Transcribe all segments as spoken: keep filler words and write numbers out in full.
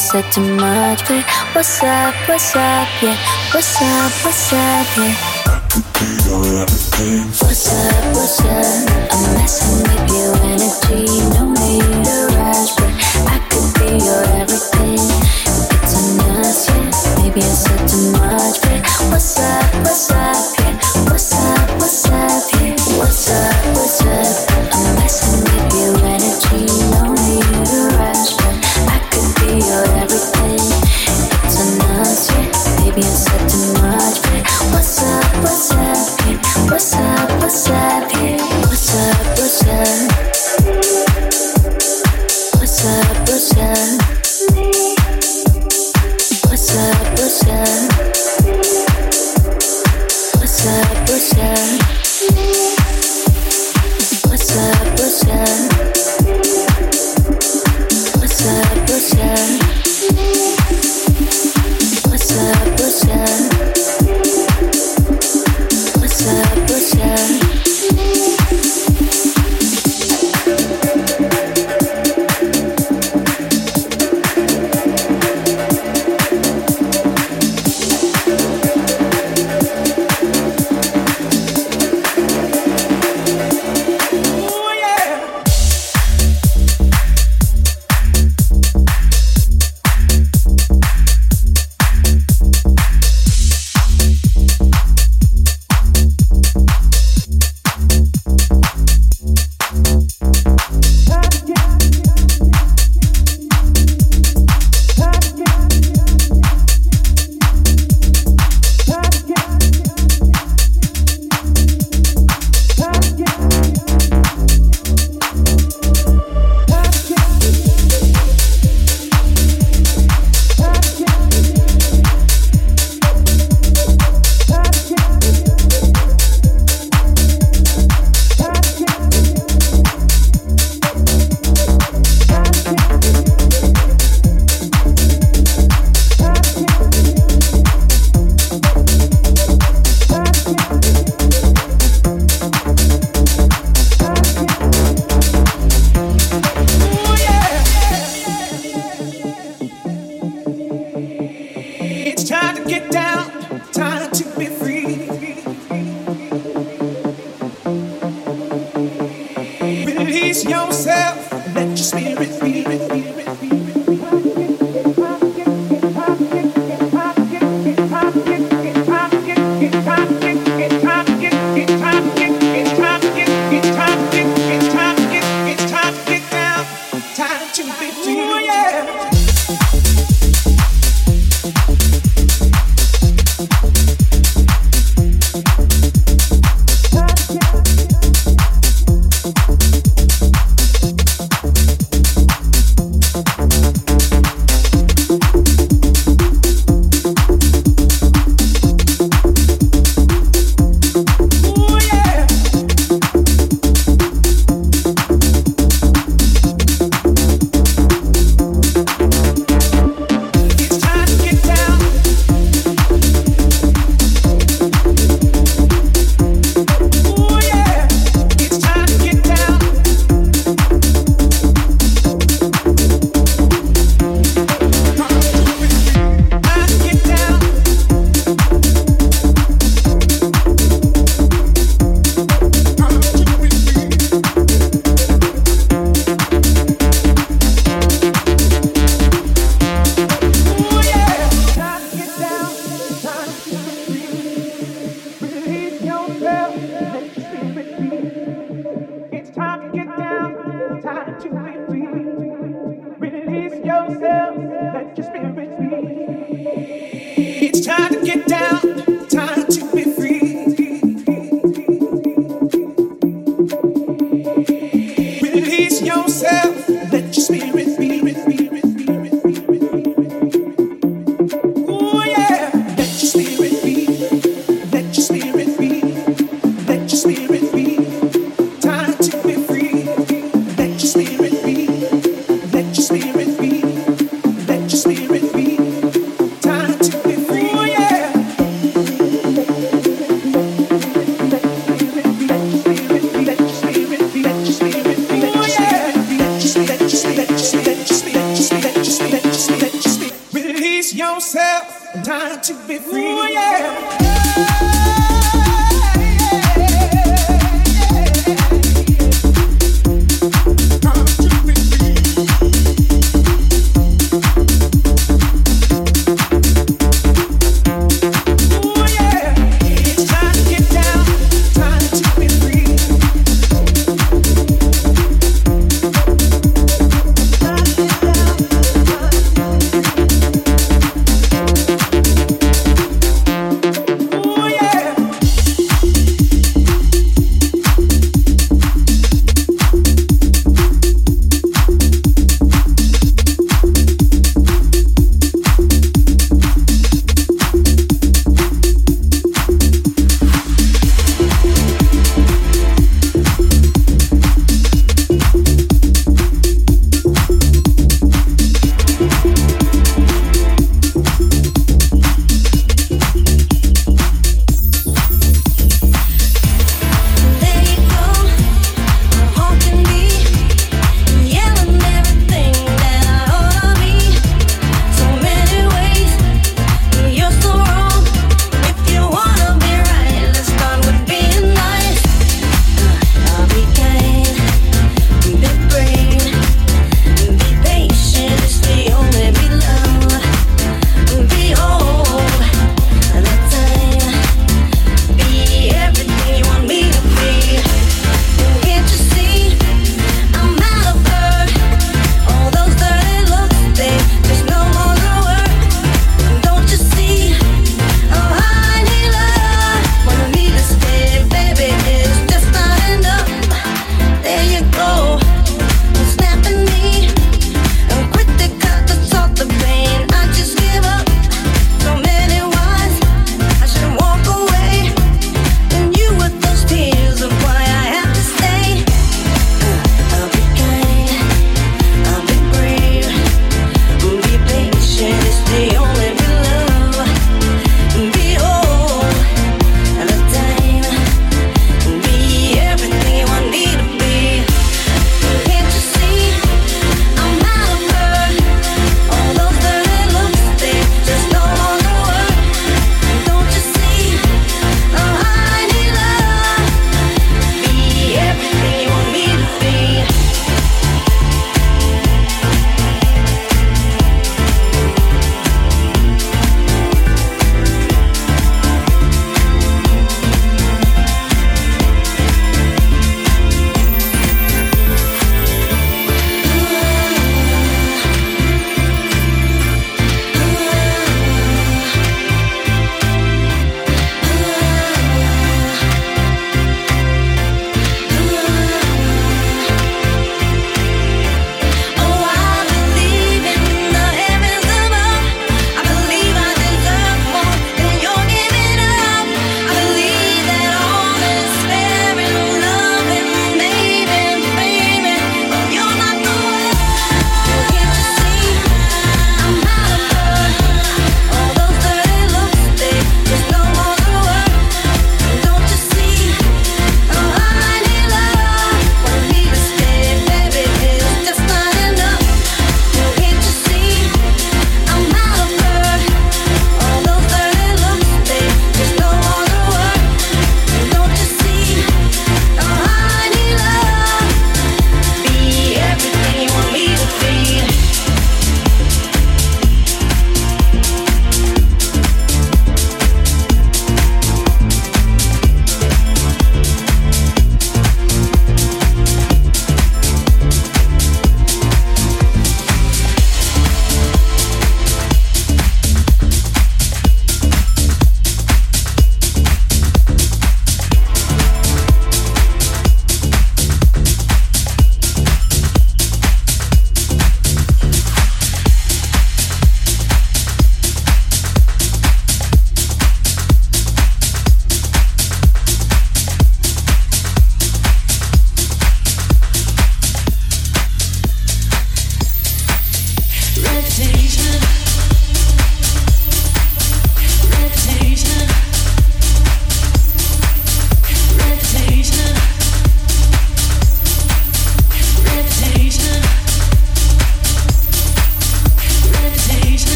Said too much, but what's up, what's up, yeah? What's up, what's up, yeah? I could be your everything. What's up, what's up? I'm messing with your energy. No need to rush, but I could be your everything. It's on us, yeah. Maybe I said too much, but what's up, what's up, yeah? What's up, what's up, yeah? What's up, what's up? I'm messing with your energy. No need to rush, but I could be your everything. Maybe I said too much, but what's up, what's up, yeah? What's up, what's up, yeah? What's up, what's up? What's up, what's up? What's up, what's up? What's up, what's up? What's up, what's up? What's up, what's up? It's time to be free. Ooh, yeah. yourself and time to be free. Ooh, yeah. Yeah.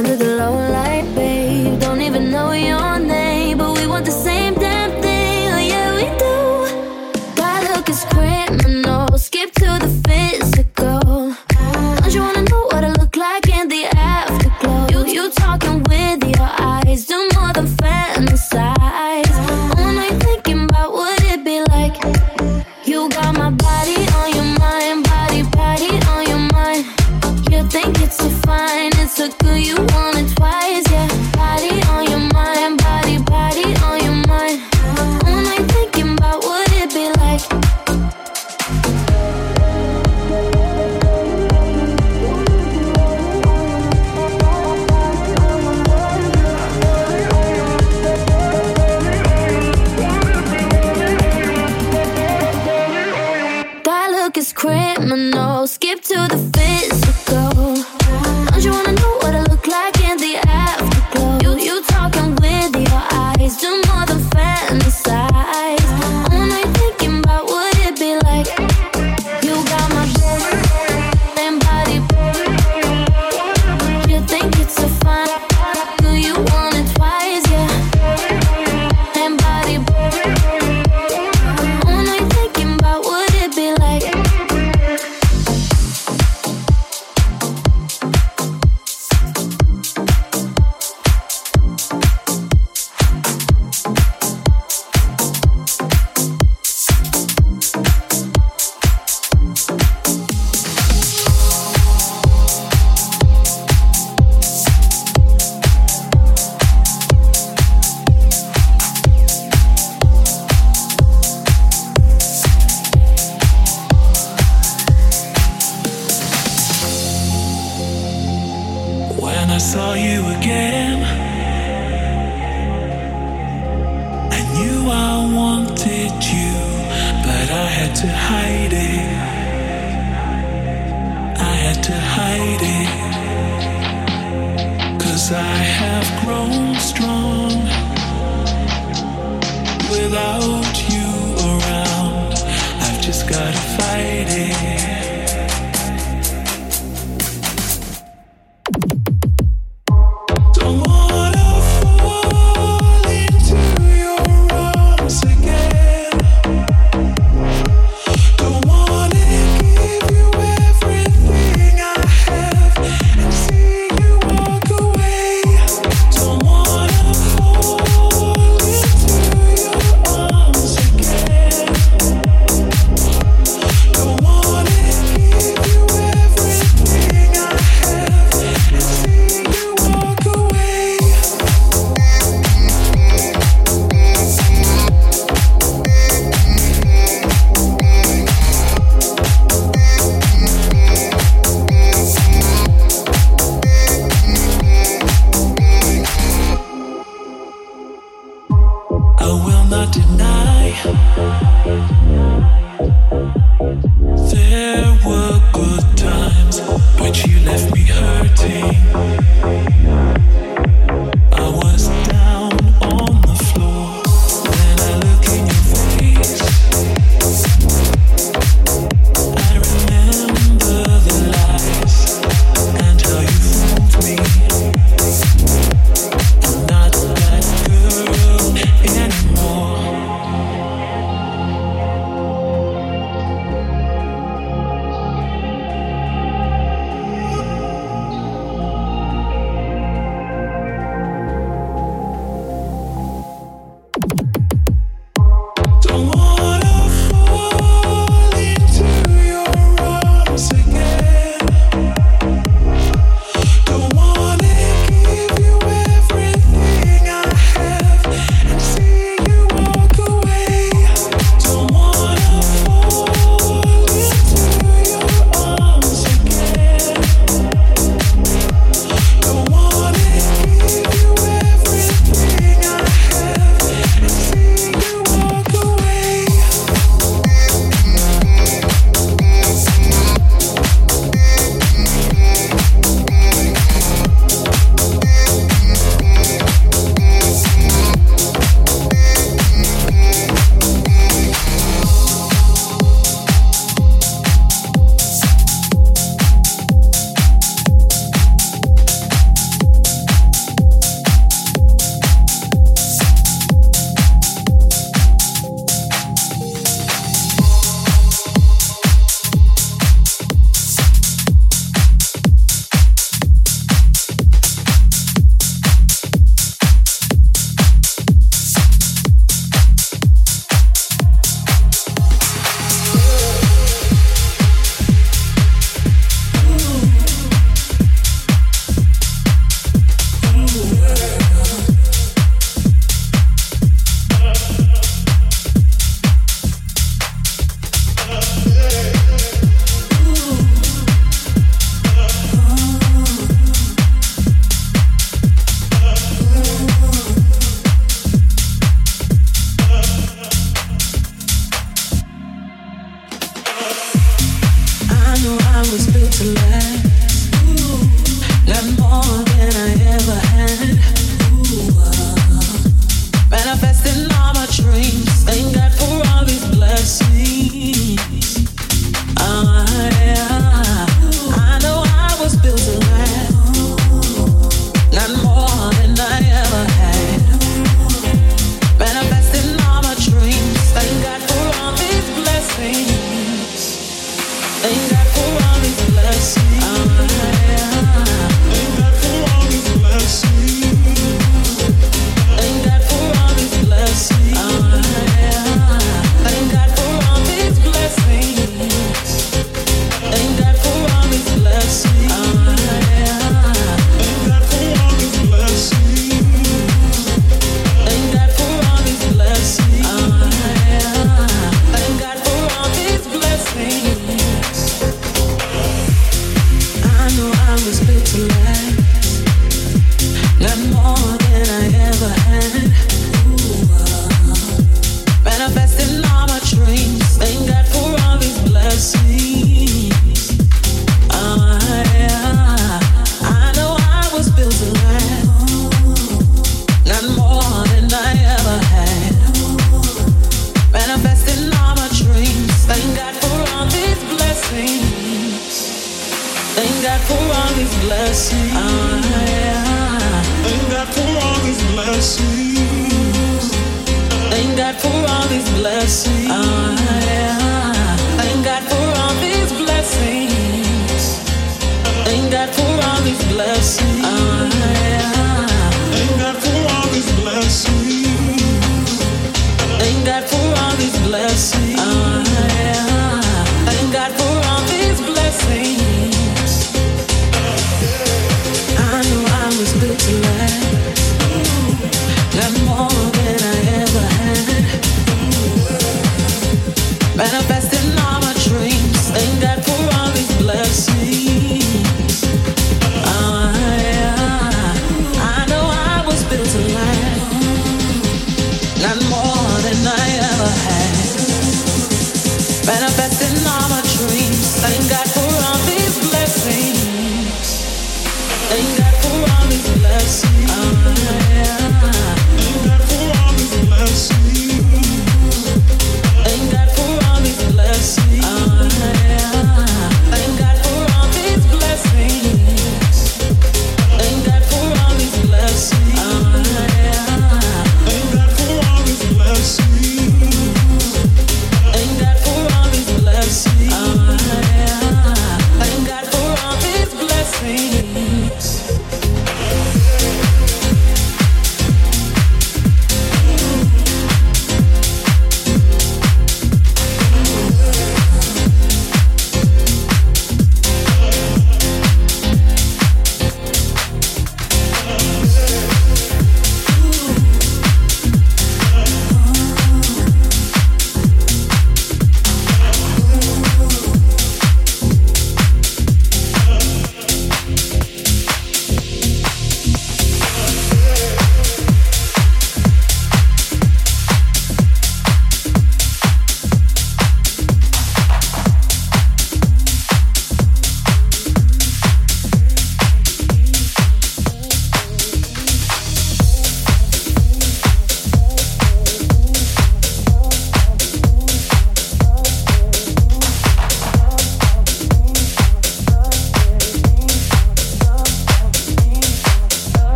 under the low light, babe. Don't even know your name, but we want the same damn thing. Oh yeah, we do. That look is criminal. Skip to the physical. Don't you wanna know what I look like in the afterglow? You you talking with your eyes, do more than fantasize. All night thinking about what it'd be like. You got my body on your mind, body, body on your mind. You think it's so fine, it's so good, you want it twice, yeah. Body on your mind, body, body on your mind. All night thinking about what it'd be like. That look is criminal, skip to the physical. Don't you wanna know what I look like in the afterglow? You, you talking with your eyes, do more than fantasize. All night thinking about what it'd be like. You got my body, and body, you think it's so fine, do you want it twice, yeah. And body, all night thinking about what it'd be like. When I saw you again, I knew I wanted you, but I had to hide it. I had to hide it, 'cause I have grown strong without you around. I've just gotta fight it.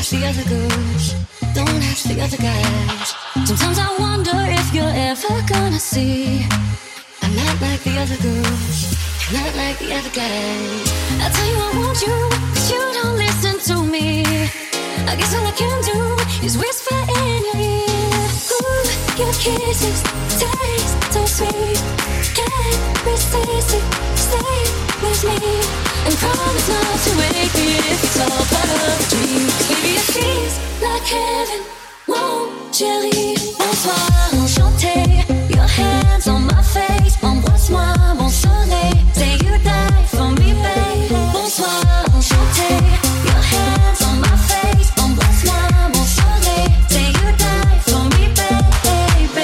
ask the other girls, don't ask the other guys. Sometimes I wonder if you're ever gonna see I'm not like the other girls, I'm not like the other guys. I tell you I want you, but you don't listen to me. I guess all I can do is whisper in your ear. Ooh, your kisses taste so sweet. Can't resist it, stay with me. And promise not to wake me if it's all part of a dream. Maybe it feels like heaven, won't you leave? Bonsoir, enchanté, your hands on my face. Embrasse-moi, mon soleil, say you die for me, babe. Bonsoir, enchanté, your hands on my face. Embrasse-moi, mon soleil, say you die for me, babe.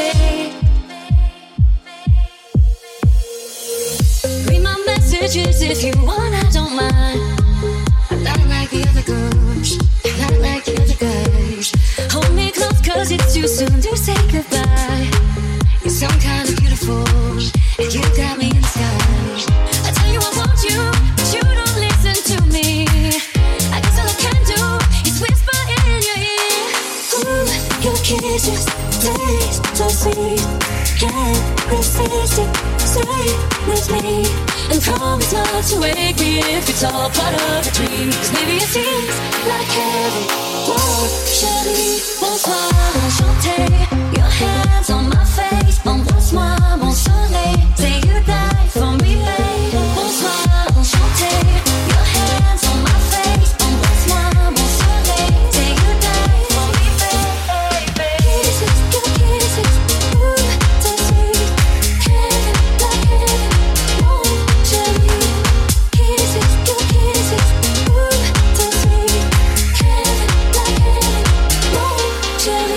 Read my messages if you want, I don't mind. I'm not like the other girls, I'm not like the other guys. Hold me close cause it's too soon to say goodbye. You're some kind of beautiful, and you got me inside. I tell you I want you, but you don't listen to me. I guess all I can do is whisper in your ear. Ooh, your kisses taste so sweet. Can't resist it, stay with me. And promise not to wake me if it's all part of a dream. Cause maybe it seems like heaven. Whoa, chérie, bonsoir, enchanté. Your hands on my face, embrasse-moi, mon soleil. Say you die for me, babe. Bonsoir, enchanté. Your hands on my face, embrasse-moi, mon soleil. Say you die for me, babe. Kisses, your kisses, ooh, so sweet. Can't like heaven, won't you leave? Kisses, your kisses, ooh, so sweet. Can't like heaven, won't you leave?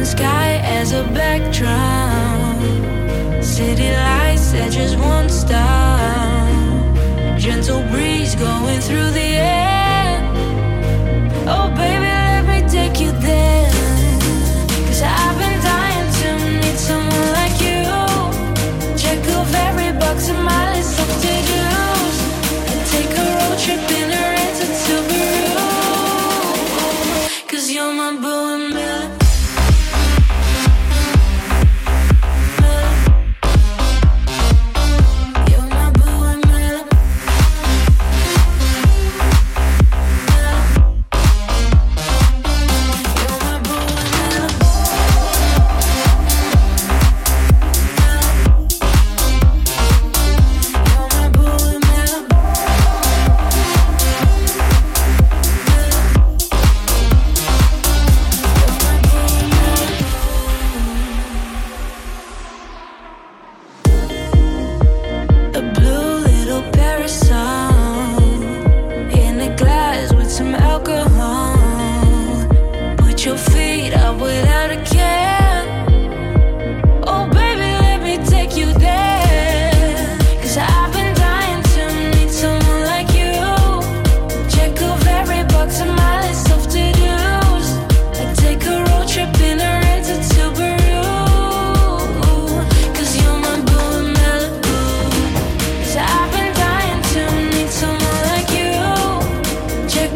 open sky as a backdrop, city lights that just won't stop, gentle breeze going through the air. Oh baby, let me take you there, 'cause I've been dying to meet someone like you. Check off every box in my list of to-dos and take a road trip in a rented Subaru, 'cause you're my boo and Miller.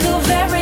Of every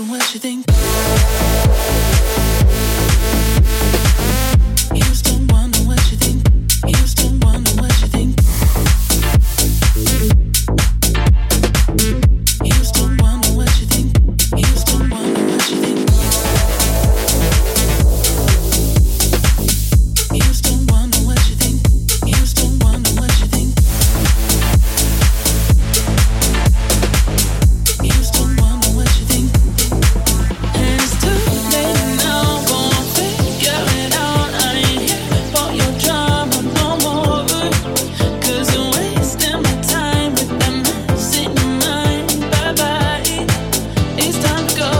wondering what you think. You still wonder what you think. You still wonder what you think. You still wonder what you think. You still wonder what you think. You still wonder what you think. You still wonder what you think. You still wonder what you think. And it's too late now, gonna figure it out. I ain't here for your drama no more, 'cause you're wasting my time with that mess in your mind. Bye bye, it's time to go.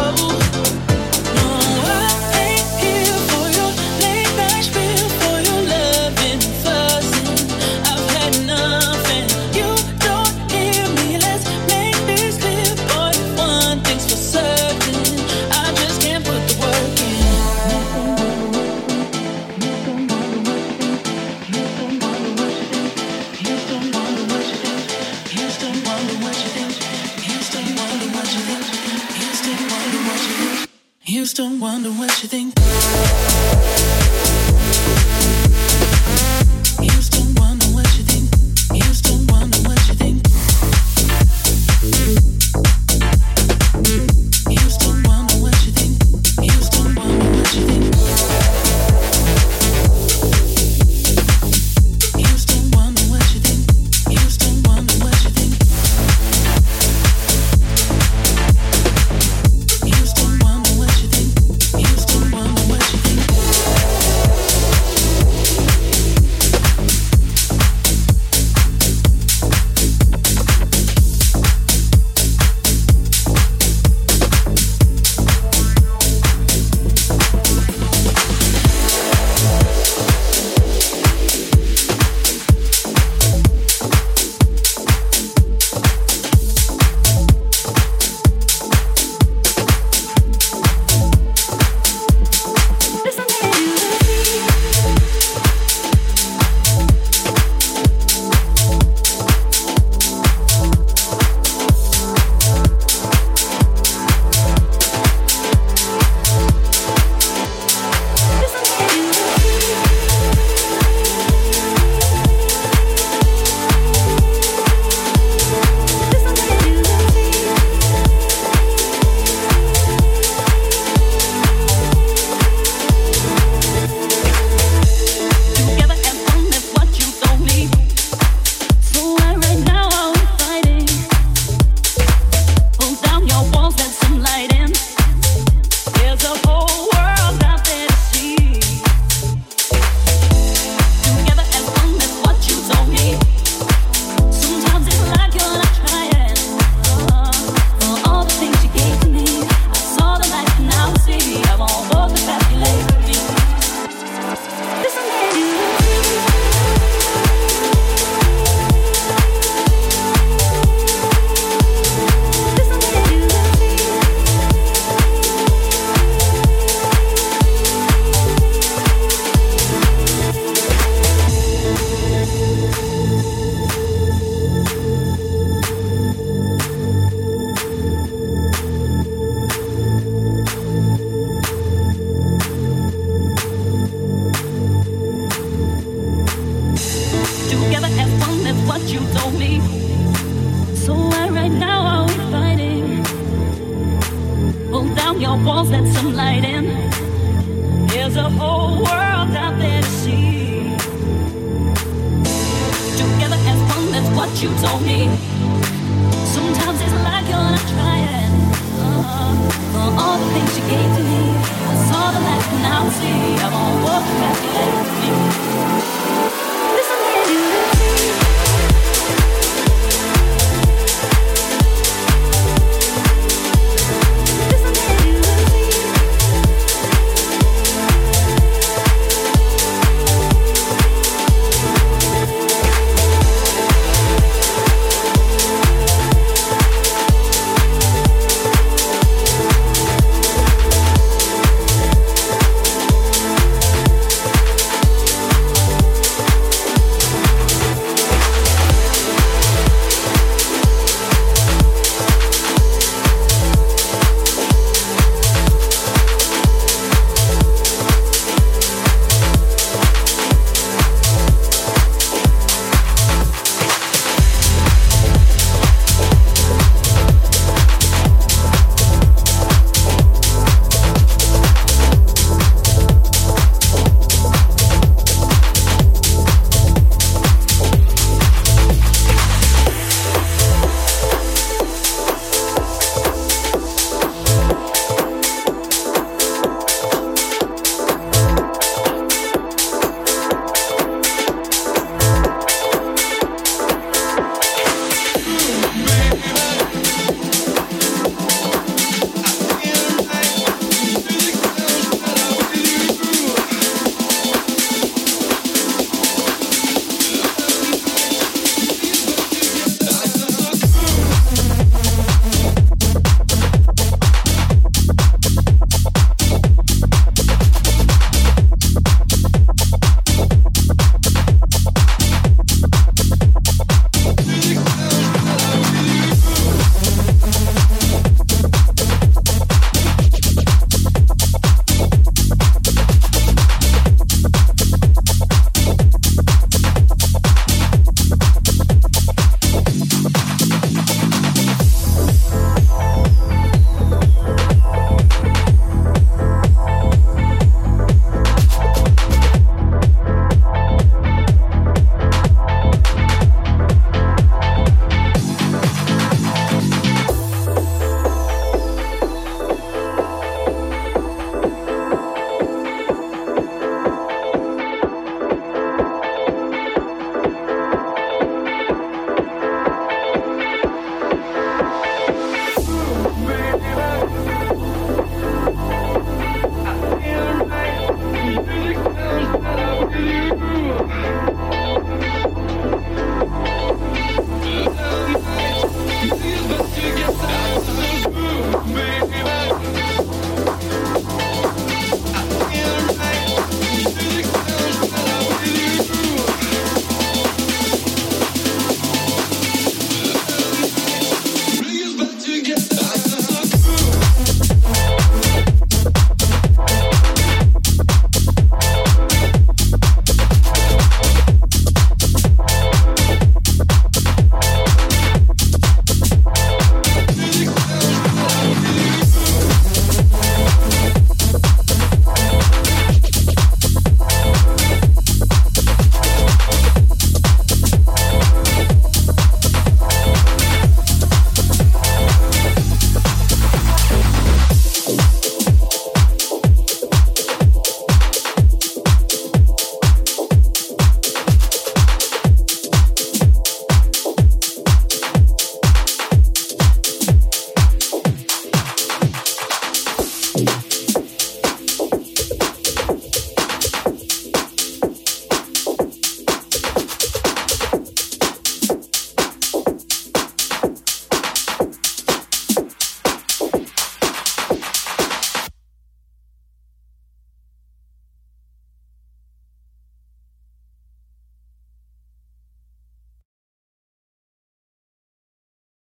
No, I ain't here for your late night spiel, for your loving and fussing. I've had enough and you don't hear me. Let's make this clear, boy. One thing's for certain, I just can't put the work in. You still wonder what you think. You still wonder what you think. You still wonder what you think. You still wonder what you think. You still wonder what you think. You still wonder what you think. You still wonder what you think. You still wonder what you think. You still wonder what you think. Together as one, that's what you told me. So why right now are we fighting? Pull down your walls, let some light in. There's a whole world out there to see. Together as one, that's what you told me. Sometimes it's like you're not trying. Uh, for all the things you gave to me, I saw the light and now I see. I won't walk back, you let me.